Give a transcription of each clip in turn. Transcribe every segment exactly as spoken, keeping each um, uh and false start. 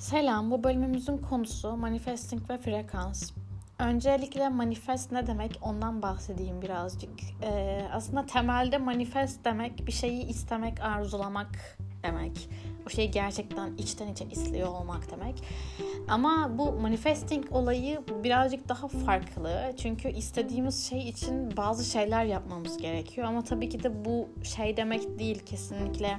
Selam, bu bölümümüzün konusu Manifesting ve Frekans. Öncelikle manifest ne demek ondan bahsedeyim birazcık. Ee, aslında temelde manifest demek bir şeyi istemek, arzulamak demek. O şeyi gerçekten içten içe istiyor olmak demek. Ama bu manifesting olayı birazcık daha farklı. Çünkü istediğimiz şey için bazı şeyler yapmamız gerekiyor. Ama tabii ki de bu şey demek değil kesinlikle.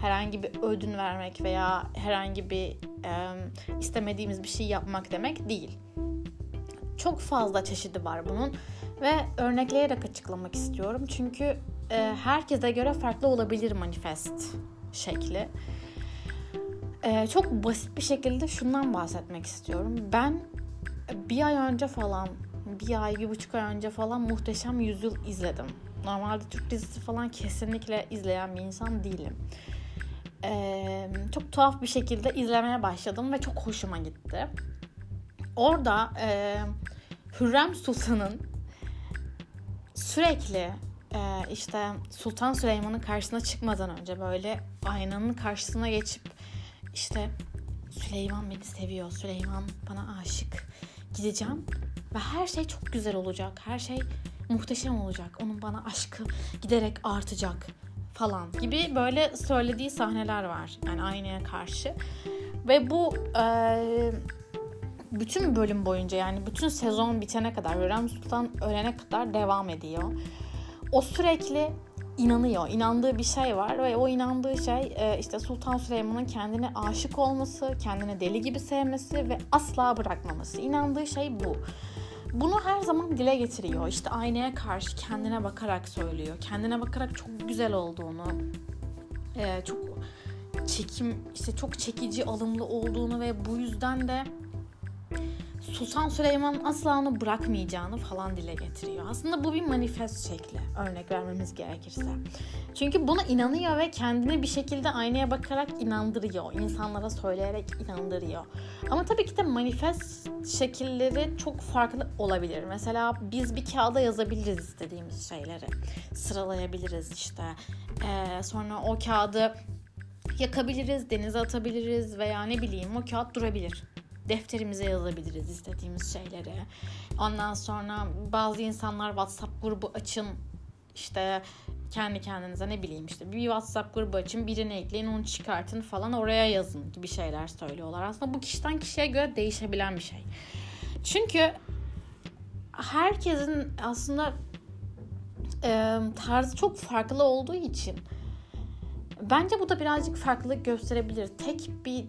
Herhangi bir ödün vermek veya herhangi bir e, istemediğimiz bir şey yapmak demek değil. Çok fazla çeşidi var bunun ve örnekleyerek açıklamak istiyorum. Çünkü e, herkese göre farklı olabilir manifest şekli. E, çok basit bir şekilde şundan bahsetmek istiyorum. Ben bir ay önce falan, bir ay, bir buçuk ay önce falan Muhteşem Yüzyıl izledim. Normalde Türk dizisi falan kesinlikle izleyen bir insan değilim. Ee, çok tuhaf bir şekilde izlemeye başladım ve çok hoşuma gitti. Orada e, Hürrem Sultan'ın sürekli e, işte Sultan Süleyman'ın karşısına çıkmadan önce böyle aynanın karşısına geçip işte Süleyman beni seviyor, Süleyman bana aşık, gideceğim ve her şey çok güzel olacak, her şey muhteşem olacak, onun bana aşkı giderek artacak falan gibi böyle söylediği sahneler var yani aynaya karşı. Ve bu e, bütün bölüm boyunca, yani bütün sezon bitene kadar, Hürrem Sultan ölene kadar devam ediyor. O sürekli inanıyor, inandığı bir şey var ve o inandığı şey e, işte Sultan Süleyman'ın kendine aşık olması, kendine deli gibi sevmesi ve asla bırakmaması. İnandığı şey bu. Bunu her zaman dile getiriyor. İşte aynaya karşı kendine bakarak söylüyor. Kendine bakarak çok güzel olduğunu, çok çekim, işte çok çekici, alımlı olduğunu ve bu yüzden de Sultan Süleyman'ın asla onu bırakmayacağını falan dile getiriyor. Aslında bu bir manifest şekli, örnek vermemiz gerekirse. Çünkü buna inanıyor ve kendini bir şekilde aynaya bakarak inandırıyor. İnsanlara söyleyerek inandırıyor. Ama tabii ki de manifest şekilleri çok farklı olabilir. Mesela biz bir kağıda yazabiliriz istediğimiz şeyleri. Sıralayabiliriz işte. Ee, sonra o kağıdı yakabiliriz, denize atabiliriz veya ne bileyim o kağıt durabilir. Defterimize yazabiliriz istediğimiz şeyleri. Ondan sonra bazı insanlar WhatsApp grubu açın, işte kendi kendinize ne bileyim işte bir WhatsApp grubu açın, birini ekleyin, onu çıkartın falan, oraya yazın gibi şeyler söylüyorlar. Aslında bu kişiden kişiye göre değişebilen bir şey. Çünkü herkesin aslında e, tarzı çok farklı olduğu için bence bu da birazcık farklılık gösterebilir. Tek bir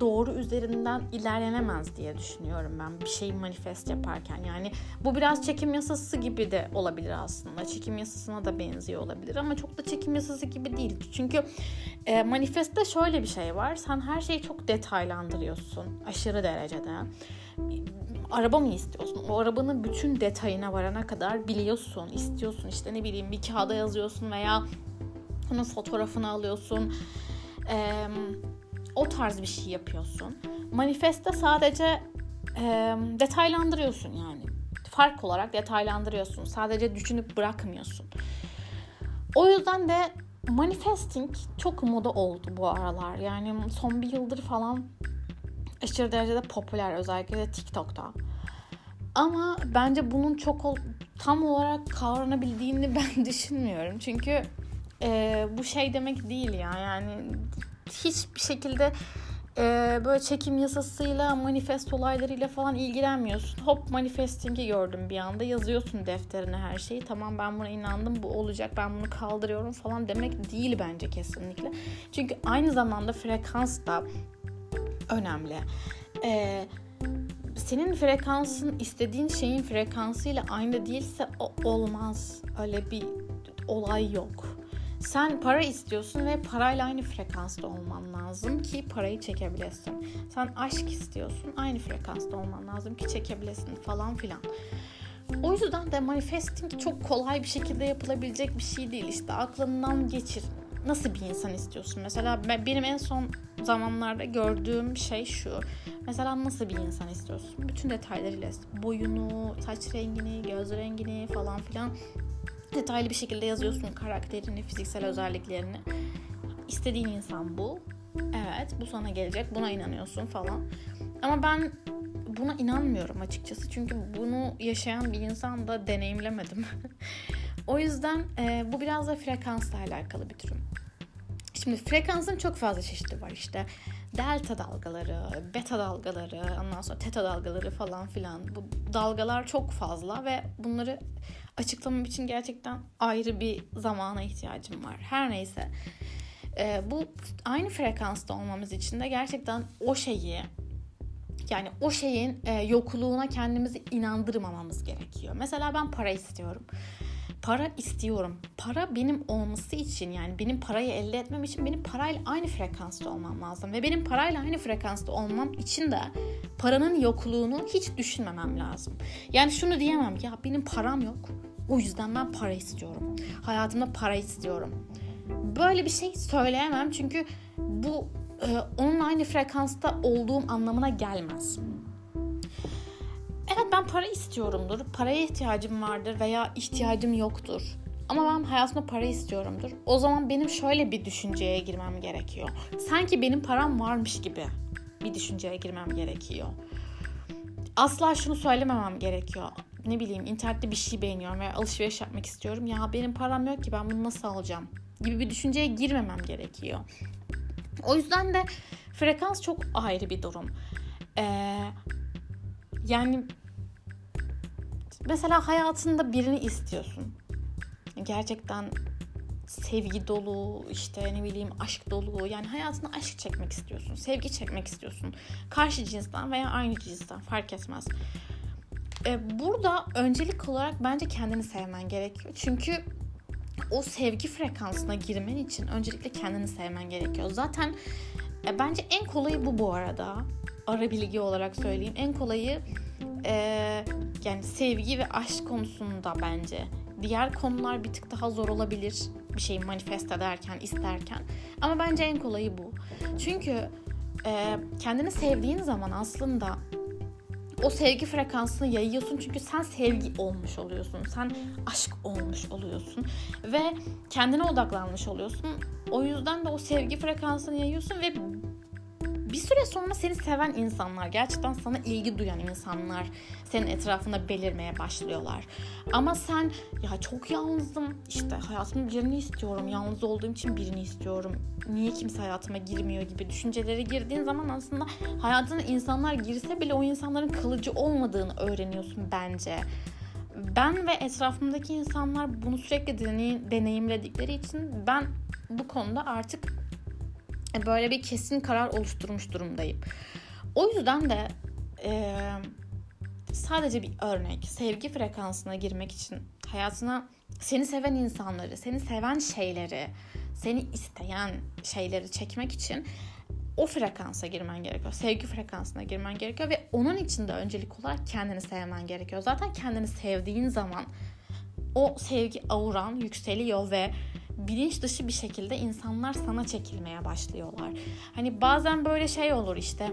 doğru üzerinden ilerlenemez diye düşünüyorum ben bir şeyi manifest yaparken. Yani bu biraz çekim yasası gibi de olabilir aslında. Çekim yasasına da benziyor olabilir ama çok da çekim yasası gibi değil. Çünkü e, manifestte şöyle bir şey var. Sen her şeyi çok detaylandırıyorsun aşırı derecede. Araba mı istiyorsun? O arabanın bütün detayına varana kadar biliyorsun, istiyorsun. İşte ne bileyim bir kağıda yazıyorsun veya onun fotoğrafını alıyorsun. Eee... O tarz bir şey yapıyorsun. Manifeste sadece e, detaylandırıyorsun yani. Fark olarak detaylandırıyorsun. Sadece düşünüp bırakmıyorsun. O yüzden de manifesting çok moda oldu bu aralar. Yani son bir yıldır falan aşırı derecede popüler, özellikle de TikTok'ta. Ama bence bunun çok tam olarak kavranabildiğini ben düşünmüyorum. Çünkü e, bu şey demek değil ya. Yani hiçbir şekilde e, böyle çekim yasasıyla, manifest olaylarıyla falan ilgilenmiyorsun. Hop manifesting'i gördüm bir anda. Yazıyorsun defterine her şeyi. Tamam ben buna inandım, bu olacak, ben bunu kaldırıyorum falan demek değil bence kesinlikle. Çünkü aynı zamanda frekans da önemli. E, senin frekansın, istediğin şeyin frekansıyla aynı değilse o olmaz. Öyle bir olay yok. Sen para istiyorsun ve parayla aynı frekansta olman lazım ki parayı çekebilesin. Sen aşk istiyorsun, aynı frekansta olman lazım ki çekebilesin falan filan. O yüzden de manifesting çok kolay bir şekilde yapılabilecek bir şey değil. İşte aklından geçir. Nasıl bir insan istiyorsun? Mesela benim en son zamanlarda gördüğüm şey şu. Mesela nasıl bir insan istiyorsun? Bütün detaylarıyla, boyunu, saç rengini, göz rengini falan filan. Detaylı bir şekilde yazıyorsun karakterini, fiziksel özelliklerini. İstediğin insan bu. evet bu sana gelecek, buna inanıyorsun falan. Ama ben buna inanmıyorum açıkçası. Çünkü bunu yaşayan bir insan da deneyimlemedim. O yüzden e, bu biraz da frekansla alakalı bir durum. Şimdi frekansın çok fazla çeşidi var işte. Delta dalgaları, beta dalgaları, ondan sonra teta dalgaları falan filan. Bu dalgalar çok fazla ve bunları açıklamam için gerçekten ayrı bir zamana ihtiyacım var. Her neyse. E, bu aynı frekansta olmamız için de gerçekten o şeyi... Yani o şeyin e, yokluğuna kendimizi inandırmamamız gerekiyor. Mesela ben para istiyorum. Para istiyorum. Para benim olması için, yani benim parayı elde etmem için benim parayla aynı frekansta olmam lazım. Ve benim parayla aynı frekansta olmam için de paranın yokluğunu hiç düşünmemem lazım. Yani şunu diyemem ki ya benim param yok, o yüzden ben para istiyorum. Hayatımda para istiyorum. Böyle bir şey söyleyemem çünkü bu... onun aynı frekansta olduğum anlamına gelmez. Evet, ben para istiyorumdur. Paraya ihtiyacım vardır veya ihtiyacım yoktur. Ama ben hayatımda para istiyorumdur. O zaman benim şöyle bir düşünceye girmem gerekiyor. Sanki benim param varmış gibi bir düşünceye girmem gerekiyor. Asla şunu söylememem gerekiyor. Ne bileyim, internette bir şey beğeniyorum veya alışveriş yapmak istiyorum. Ya benim param yok ki, ben bunu nasıl alacağım gibi bir düşünceye girmemem gerekiyor. O yüzden de frekans çok ayrı bir durum. Ee, yani mesela hayatında birini istiyorsun. Gerçekten sevgi dolu, işte ne bileyim aşk dolu. Yani hayatına aşk çekmek istiyorsun, sevgi çekmek istiyorsun. Karşı cinsten veya aynı cinsten fark etmez. Ee, burada öncelik olarak bence kendini sevmen gerekiyor. Çünkü o sevgi frekansına girmen için öncelikle kendini sevmen gerekiyor. Zaten e, bence en kolayı bu bu arada. Ara bilgi olarak söyleyeyim. En kolayı e, yani sevgi ve aşk konusunda bence. Diğer konular bir tık daha zor olabilir. Bir şeyi manifest ederken, isterken. Ama bence en kolayı bu. Çünkü e, kendini sevdiğin zaman aslında... O sevgi frekansını yayıyorsun çünkü sen sevgi olmuş oluyorsun, sen aşk olmuş oluyorsun ve kendine odaklanmış oluyorsun. O yüzden de o sevgi frekansını yayıyorsun ve bir süre sonra seni seven insanlar, gerçekten sana ilgi duyan insanlar senin etrafında belirmeye başlıyorlar. Ama sen ya çok yalnızım, işte hayatımda birini istiyorum, yalnız olduğum için birini istiyorum, niye kimse hayatıma girmiyor gibi düşüncelere girdiğin zaman aslında hayatına insanlar girse bile o insanların kalıcı olmadığını öğreniyorsun bence. Ben ve etrafımdaki insanlar bunu sürekli deney- deneyimledikleri için ben bu konuda artık böyle bir kesin karar oluşturmuş durumdayım. O yüzden de e, sadece bir örnek. Sevgi frekansına girmek için hayatına seni seven insanları, seni seven şeyleri, seni isteyen şeyleri çekmek için o frekansa girmen gerekiyor. Sevgi frekansına girmen gerekiyor ve onun için de öncelik olarak kendini sevmen gerekiyor. Zaten kendini sevdiğin zaman o sevgi auran yükseliyor ve bilinç dışı bir şekilde insanlar sana çekilmeye başlıyorlar. Hani bazen böyle şey olur işte.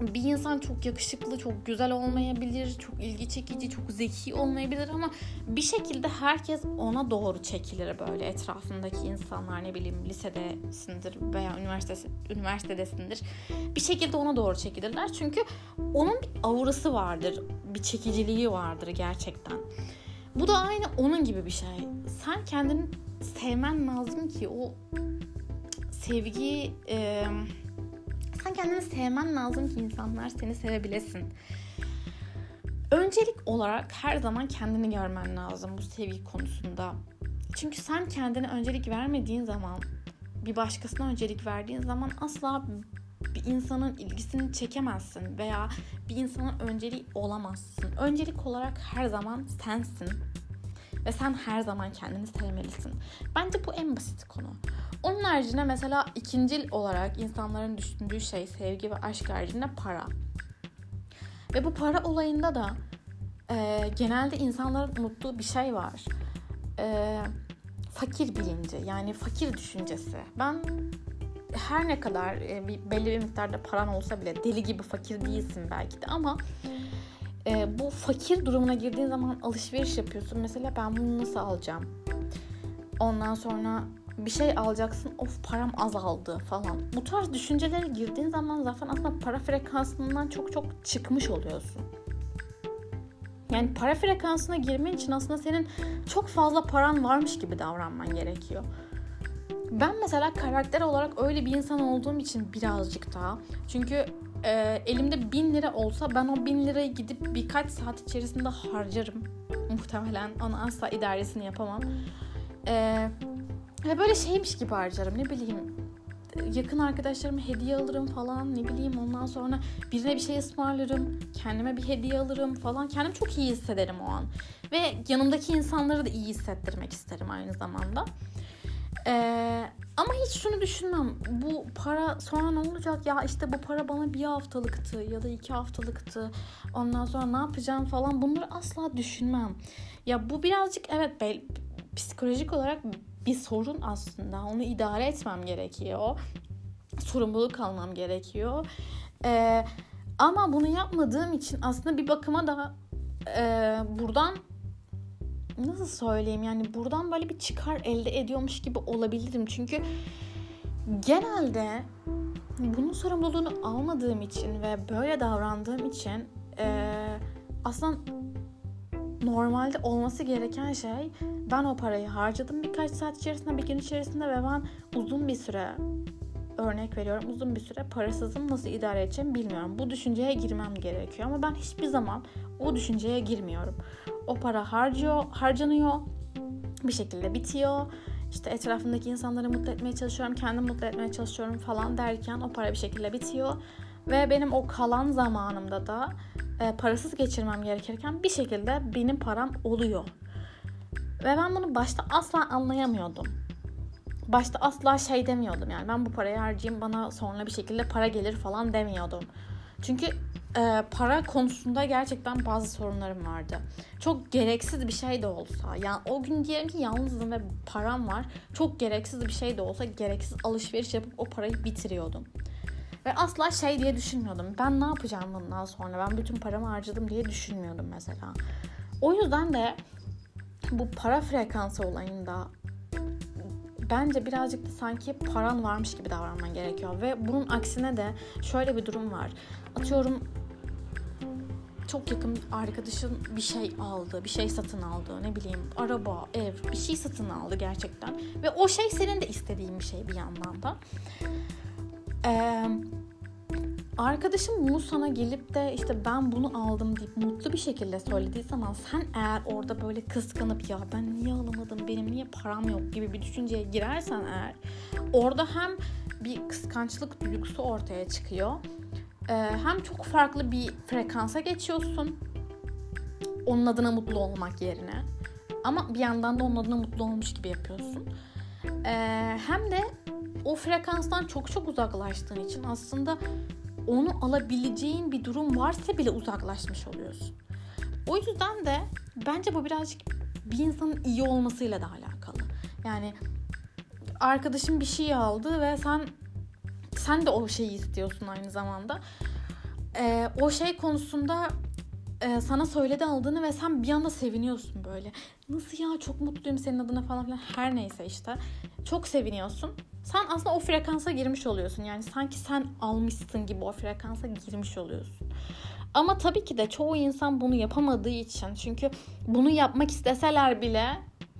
Bir insan çok yakışıklı, çok güzel olmayabilir, çok ilgi çekici, çok zeki olmayabilir ama bir şekilde herkes ona doğru çekilir böyle. Etrafındaki insanlar, ne bileyim lisedesindir veya üniversitesi, üniversitedesindir. Bir şekilde ona doğru çekilirler çünkü onun bir aurası vardır, bir çekiciliği vardır gerçekten. Bu da aynı onun gibi bir şey. Sen kendini sevmen lazım ki o sevgi e, sen kendini sevmen lazım ki insanlar seni sevebilesin. Öncelik olarak her zaman kendini görmen lazım bu sevgi konusunda. Çünkü sen kendine öncelik vermediğin zaman, bir başkasına öncelik verdiğin zaman asla bir insanın ilgisini çekemezsin veya bir insanın önceliği olamazsın. Öncelik olarak her zaman sensin. Ve sen her zaman kendini sevmelisin. Bence bu en basit konu. Onun haricinde mesela ikincil olarak insanların düşündüğü şey sevgi ve aşk haricinde para. Ve bu para olayında da e, genelde insanların unuttuğu bir şey var. E, fakir bilinci, yani fakir düşüncesi. Ben her ne kadar e, bir, belli bir miktarda paran olsa bile deli gibi fakir değilsin belki de ama... E, bu fakir durumuna girdiğin zaman alışveriş yapıyorsun. Mesela ben bunu nasıl alacağım? Ondan sonra bir şey alacaksın, of param azaldı falan. Bu tarz düşüncelere girdiğin zaman zaten aslında para frekansından çok çok çıkmış oluyorsun. Yani para frekansına girmen için aslında senin çok fazla paran varmış gibi davranman gerekiyor. Ben mesela karakter olarak öyle bir insan olduğum için birazcık daha. Çünkü e, elimde bin lira olsa ben o bin lirayı gidip birkaç saat içerisinde harcarım. Muhtemelen onu asla idaresini yapamam. Eee... Böyle şeymiş gibi harcarım, ne bileyim, yakın arkadaşlarıma hediye alırım falan, ne bileyim, ondan sonra birine bir şey ısmarlarım, kendime bir hediye alırım falan, kendimi çok iyi hissederim o an ve yanımdaki insanları da iyi hissettirmek isterim aynı zamanda. Ee, ama hiç şunu düşünmem, bu para sonra ne olacak, ya işte bu para bana bir haftalıktı ya da iki haftalıktı, ondan sonra ne yapacağım falan, bunları asla düşünmem. Ya bu birazcık evet be, psikolojik olarak bir sorun aslında. Onu idare etmem gerekiyor. Sorumluluk almam gerekiyor. Ee, ama bunu yapmadığım için aslında bir bakıma da e, buradan nasıl söyleyeyim, yani buradan böyle bir çıkar elde ediyormuş gibi olabilirim. Çünkü genelde bunun sorumluluğunu almadığım için ve böyle davrandığım için e, aslında normalde olması gereken şey, ben o parayı harcadım birkaç saat içerisinde, bir gün içerisinde ve ben uzun bir süre, örnek veriyorum, uzun bir süre parasızım, nasıl idare edeceğim bilmiyorum. Bu düşünceye girmem gerekiyor ama ben hiçbir zaman o düşünceye girmiyorum. O para harcıyor, harcanıyor, bir şekilde bitiyor. İşte etrafımdaki insanları mutlu etmeye çalışıyorum, kendimi mutlu etmeye çalışıyorum falan derken o para bir şekilde bitiyor. Ve benim o kalan zamanımda da e, parasız geçirmem gerekirken bir şekilde benim param oluyor. Ve ben bunu başta asla anlayamıyordum. Başta asla şey demiyordum, yani ben bu parayı harcayayım, bana sonra bir şekilde para gelir falan demiyordum. Çünkü e, para konusunda gerçekten bazı sorunlarım vardı. Çok gereksiz bir şey de olsa, yani o gün diyelim ki yalnızdım ve param var, çok gereksiz bir şey de olsa gereksiz alışveriş yapıp o parayı bitiriyordum. Ve asla şey diye düşünmüyordum, ben ne yapacağım bundan sonra, ben bütün paramı harcadım diye düşünmüyordum mesela. O yüzden de bu para frekansı olayında bence birazcık da sanki paran varmış gibi davranman gerekiyor. Ve bunun aksine de şöyle bir durum var. Atıyorum çok yakın arkadaşın bir şey aldı, bir şey satın aldı, ne bileyim araba, ev, bir şey satın aldı gerçekten. Ve o şey senin de istediğin bir şey bir yandan da. Ee, arkadaşım bunu sana gelip de işte ben bunu aldım deyip mutlu bir şekilde söylediği zaman sen eğer orada böyle kıskanıp ya ben niye alamadım, benim niye param yok gibi bir düşünceye girersen eğer, orada hem bir kıskançlık duygusu ortaya çıkıyor, ee, hem çok farklı bir frekansa geçiyorsun onun adına mutlu olmak yerine, ama bir yandan da onun adına mutlu olmuş gibi yapıyorsun. Ee, hem de o frekanstan çok çok uzaklaştığın için aslında onu alabileceğin bir durum varsa bile uzaklaşmış oluyorsun. O yüzden de bence bu birazcık bir insanın iyi olmasıyla da alakalı. Yani arkadaşın bir şey aldı ve sen sen de o şeyi istiyorsun aynı zamanda. Ee, o şey konusunda e, sana söyledi aldığını ve sen bir anda seviniyorsun böyle. Nasıl ya, çok mutluyum senin adına falan filan, her neyse işte. Çok seviniyorsun. Sen aslında o frekansa girmiş oluyorsun. Yani sanki sen almışsın gibi o frekansa girmiş oluyorsun. Ama tabii ki de çoğu insan bunu yapamadığı için, çünkü bunu yapmak isteseler bile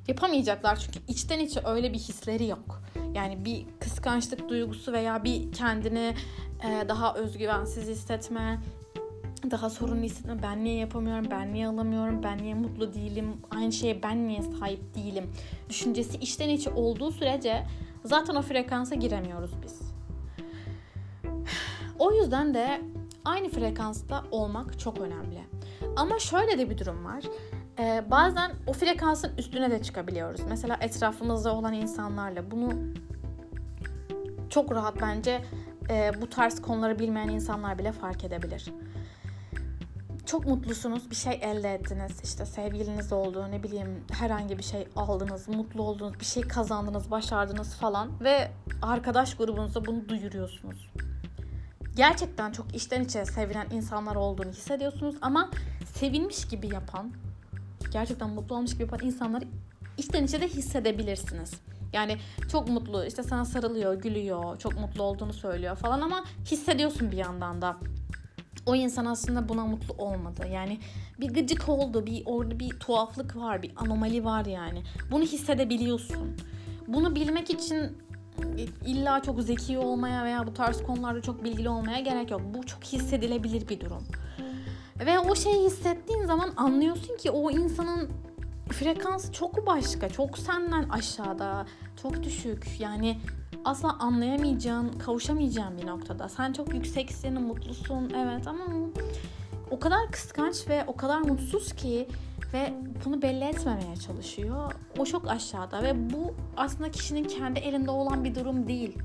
yapamayacaklar. Çünkü içten içe öyle bir hisleri yok. Yani bir kıskançlık duygusu veya bir kendini daha özgüvensiz hissetme, daha sorunlu hissetme, ben niye yapamıyorum, ben niye alamıyorum, ben niye mutlu değilim, aynı şeye ben niye sahip değilim düşüncesi içten içe olduğu sürece zaten o frekansa giremiyoruz biz. O yüzden de aynı frekansta olmak çok önemli. Ama şöyle de bir durum var. Ee, bazen o frekansın üstüne de çıkabiliyoruz. Mesela etrafımızda olan insanlarla, bunu çok rahat bence e, bu tarz konuları bilmeyen insanlar bile fark edebilir. Çok mutlusunuz, bir şey elde ettiniz, işte sevgiliniz oldu, ne bileyim herhangi bir şey aldınız, mutlu oldunuz, bir şey kazandınız, başardınız falan ve arkadaş grubunuzda bunu duyuruyorsunuz. Gerçekten çok içten içe sevinen insanlar olduğunu hissediyorsunuz ama sevinmiş gibi yapan, gerçekten mutlu olmuş gibi yapan insanları içten içe de hissedebilirsiniz. Yani çok mutlu, işte sana sarılıyor, gülüyor, çok mutlu olduğunu söylüyor falan ama hissediyorsun bir yandan da. O insan aslında buna mutlu olmadı. Yani bir gıcık oldu, bir orada bir tuhaflık var, bir anomali var yani. Bunu hissedebiliyorsun. Bunu bilmek için illa çok zeki olmaya veya bu tarz konularda çok bilgili olmaya gerek yok. Bu çok hissedilebilir bir durum. Ve o şeyi hissettiğin zaman anlıyorsun ki o insanın frekansı çok başka, çok senden aşağıda, çok düşük. Yani asla anlayamayacağın, kavuşamayacağın bir noktada. Sen çok yükseksin, mutlusun, evet ama o kadar kıskanç ve o kadar mutsuz ki ve bunu belli etmemeye çalışıyor. O çok aşağıda ve bu aslında kişinin kendi elinde olan bir durum değil.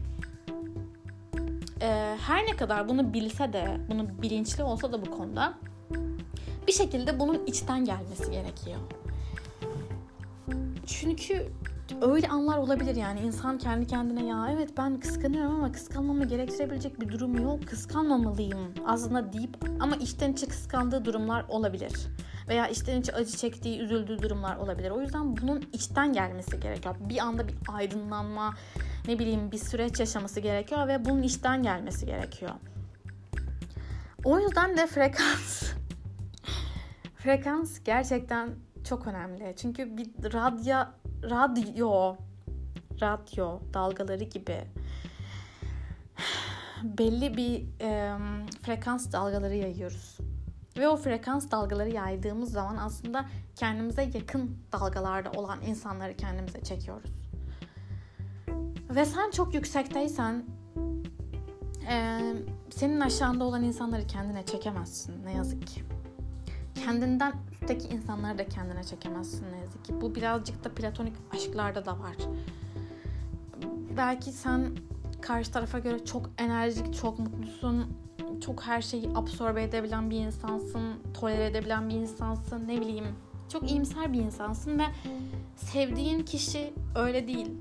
Ee, her ne kadar bunu bilse de, bunu bilinçli olsa da bu konuda bir şekilde bunun içten gelmesi gerekiyor. Çünkü öyle anlar olabilir yani insan kendi kendine ya evet ben kıskanıyorum ama kıskanmamı gerektirebilecek bir durum yok, kıskanmamalıyım aslında deyip ama içten içe kıskandığı durumlar olabilir veya içten içe acı çektiği, üzüldüğü durumlar olabilir. O yüzden bunun içten gelmesi gerekiyor. Bir anda bir aydınlanma, ne bileyim bir süreç yaşaması gerekiyor ve bunun içten gelmesi gerekiyor. O yüzden de frekans frekans gerçekten çok önemli. Çünkü bir radyo radyo radyo dalgaları gibi belli bir e, frekans dalgaları yayıyoruz. Ve o frekans dalgaları yaydığımız zaman aslında kendimize yakın dalgalarda olan insanları kendimize çekiyoruz. Ve sen çok yüksekteysen e, senin aşağında olan insanları kendine çekemezsin ne yazık ki. Kendinden üstteki insanları da kendine çekemezsin ne yazık ki. Bu birazcık da platonik aşklarda da var. Belki sen karşı tarafa göre çok enerjik, çok mutlusun, çok her şeyi absorbe edebilen bir insansın, tolere edebilen bir insansın, ne bileyim çok iyimser bir insansın ve sevdiğin kişi öyle değil.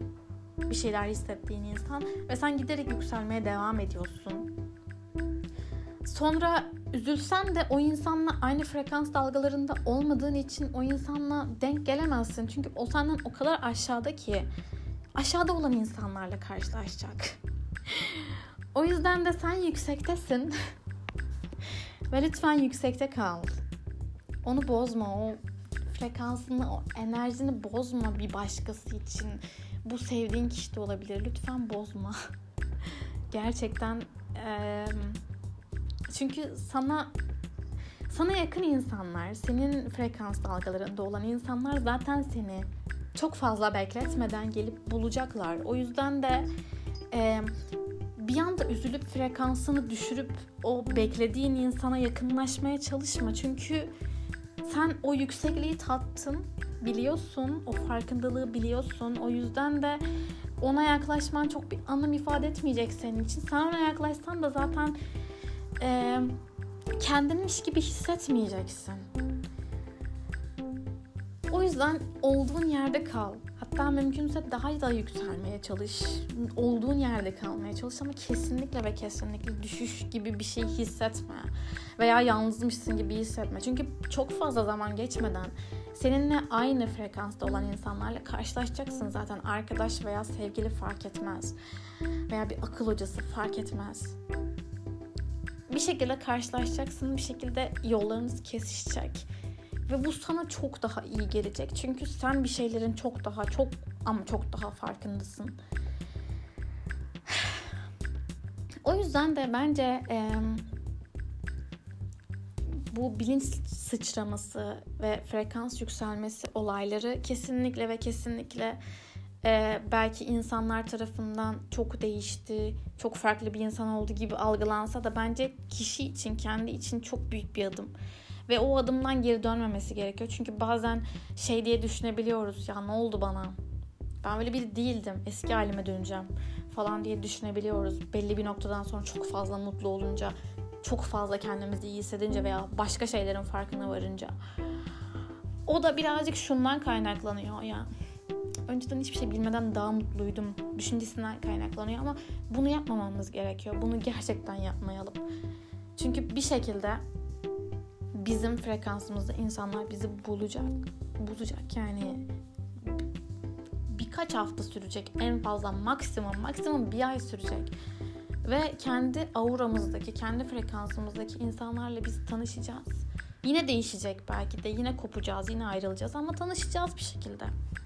Bir şeyler hissettiğin insan ve sen giderek yükselmeye devam ediyorsun. Sonra üzülsen de o insanla aynı frekans dalgalarında olmadığın için o insanla denk gelemezsin. Çünkü o senden o kadar aşağıda ki aşağıda olan insanlarla karşılaşacak. O yüzden de sen yüksektesin ve lütfen yüksekte kal. Onu bozma, o frekansını, o enerjini bozma bir başkası için. Bu sevdiğin kişi de olabilir. Lütfen bozma. Gerçekten e, çünkü sana sana yakın insanlar, senin frekans dalgalarında olan insanlar zaten seni çok fazla bekletmeden gelip bulacaklar. O yüzden de e, bir anda üzülüp frekansını düşürüp o beklediğin insana yakınlaşmaya çalışma. Çünkü sen o yüksekliği tattın, biliyorsun, o farkındalığı biliyorsun. O yüzden de ona yaklaşman çok bir anlam ifade etmeyecek senin için. Sen ona yaklaşsan da zaten e, kendinmiş gibi hissetmeyeceksin. O yüzden olduğun yerde kal. Hatta mümkünse daha da yükselmeye çalış. Olduğun yerde kalmaya çalış ama kesinlikle ve kesinlikle düşüş gibi bir şey hissetme. Veya yalnızmışsın gibi hissetme. Çünkü çok fazla zaman geçmeden seninle aynı frekansta olan insanlarla karşılaşacaksın zaten. Arkadaş veya sevgili fark etmez. Veya bir akıl hocası fark etmez. Bir şekilde karşılaşacaksın. Bir şekilde yollarınız kesişecek. Ve bu sana çok daha iyi gelecek. Çünkü sen bir şeylerin çok daha, çok ama çok daha farkındasın. O yüzden de bence e, bu bilinç sıçraması ve frekans yükselmesi olayları kesinlikle ve kesinlikle e, belki insanlar tarafından çok değişti, çok farklı bir insan olduğu gibi algılansa da bence kişi için, kendi için çok büyük bir adım. Ve o adımdan geri dönmemesi gerekiyor. Çünkü bazen şey diye düşünebiliyoruz. Ya ne oldu bana? Ben böyle biri değildim. Eski halime döneceğim falan diye düşünebiliyoruz. Belli bir noktadan sonra çok fazla mutlu olunca, çok fazla kendimizi iyi hissedince veya başka şeylerin farkına varınca. O da birazcık şundan kaynaklanıyor ya. Önceden hiçbir şey bilmeden daha mutluydum düşüncesinden kaynaklanıyor ama bunu yapmamamız gerekiyor. Bunu gerçekten yapmayalım. Çünkü bir şekilde bizim frekansımızda insanlar bizi bulacak. Bulacak yani. Bir birkaç hafta sürecek. En fazla maksimum maksimum bir ay sürecek. Ve kendi auramızdaki, kendi frekansımızdaki insanlarla biz tanışacağız. Yine değişecek belki de, yine kopacağız, yine ayrılacağız ama tanışacağız bir şekilde.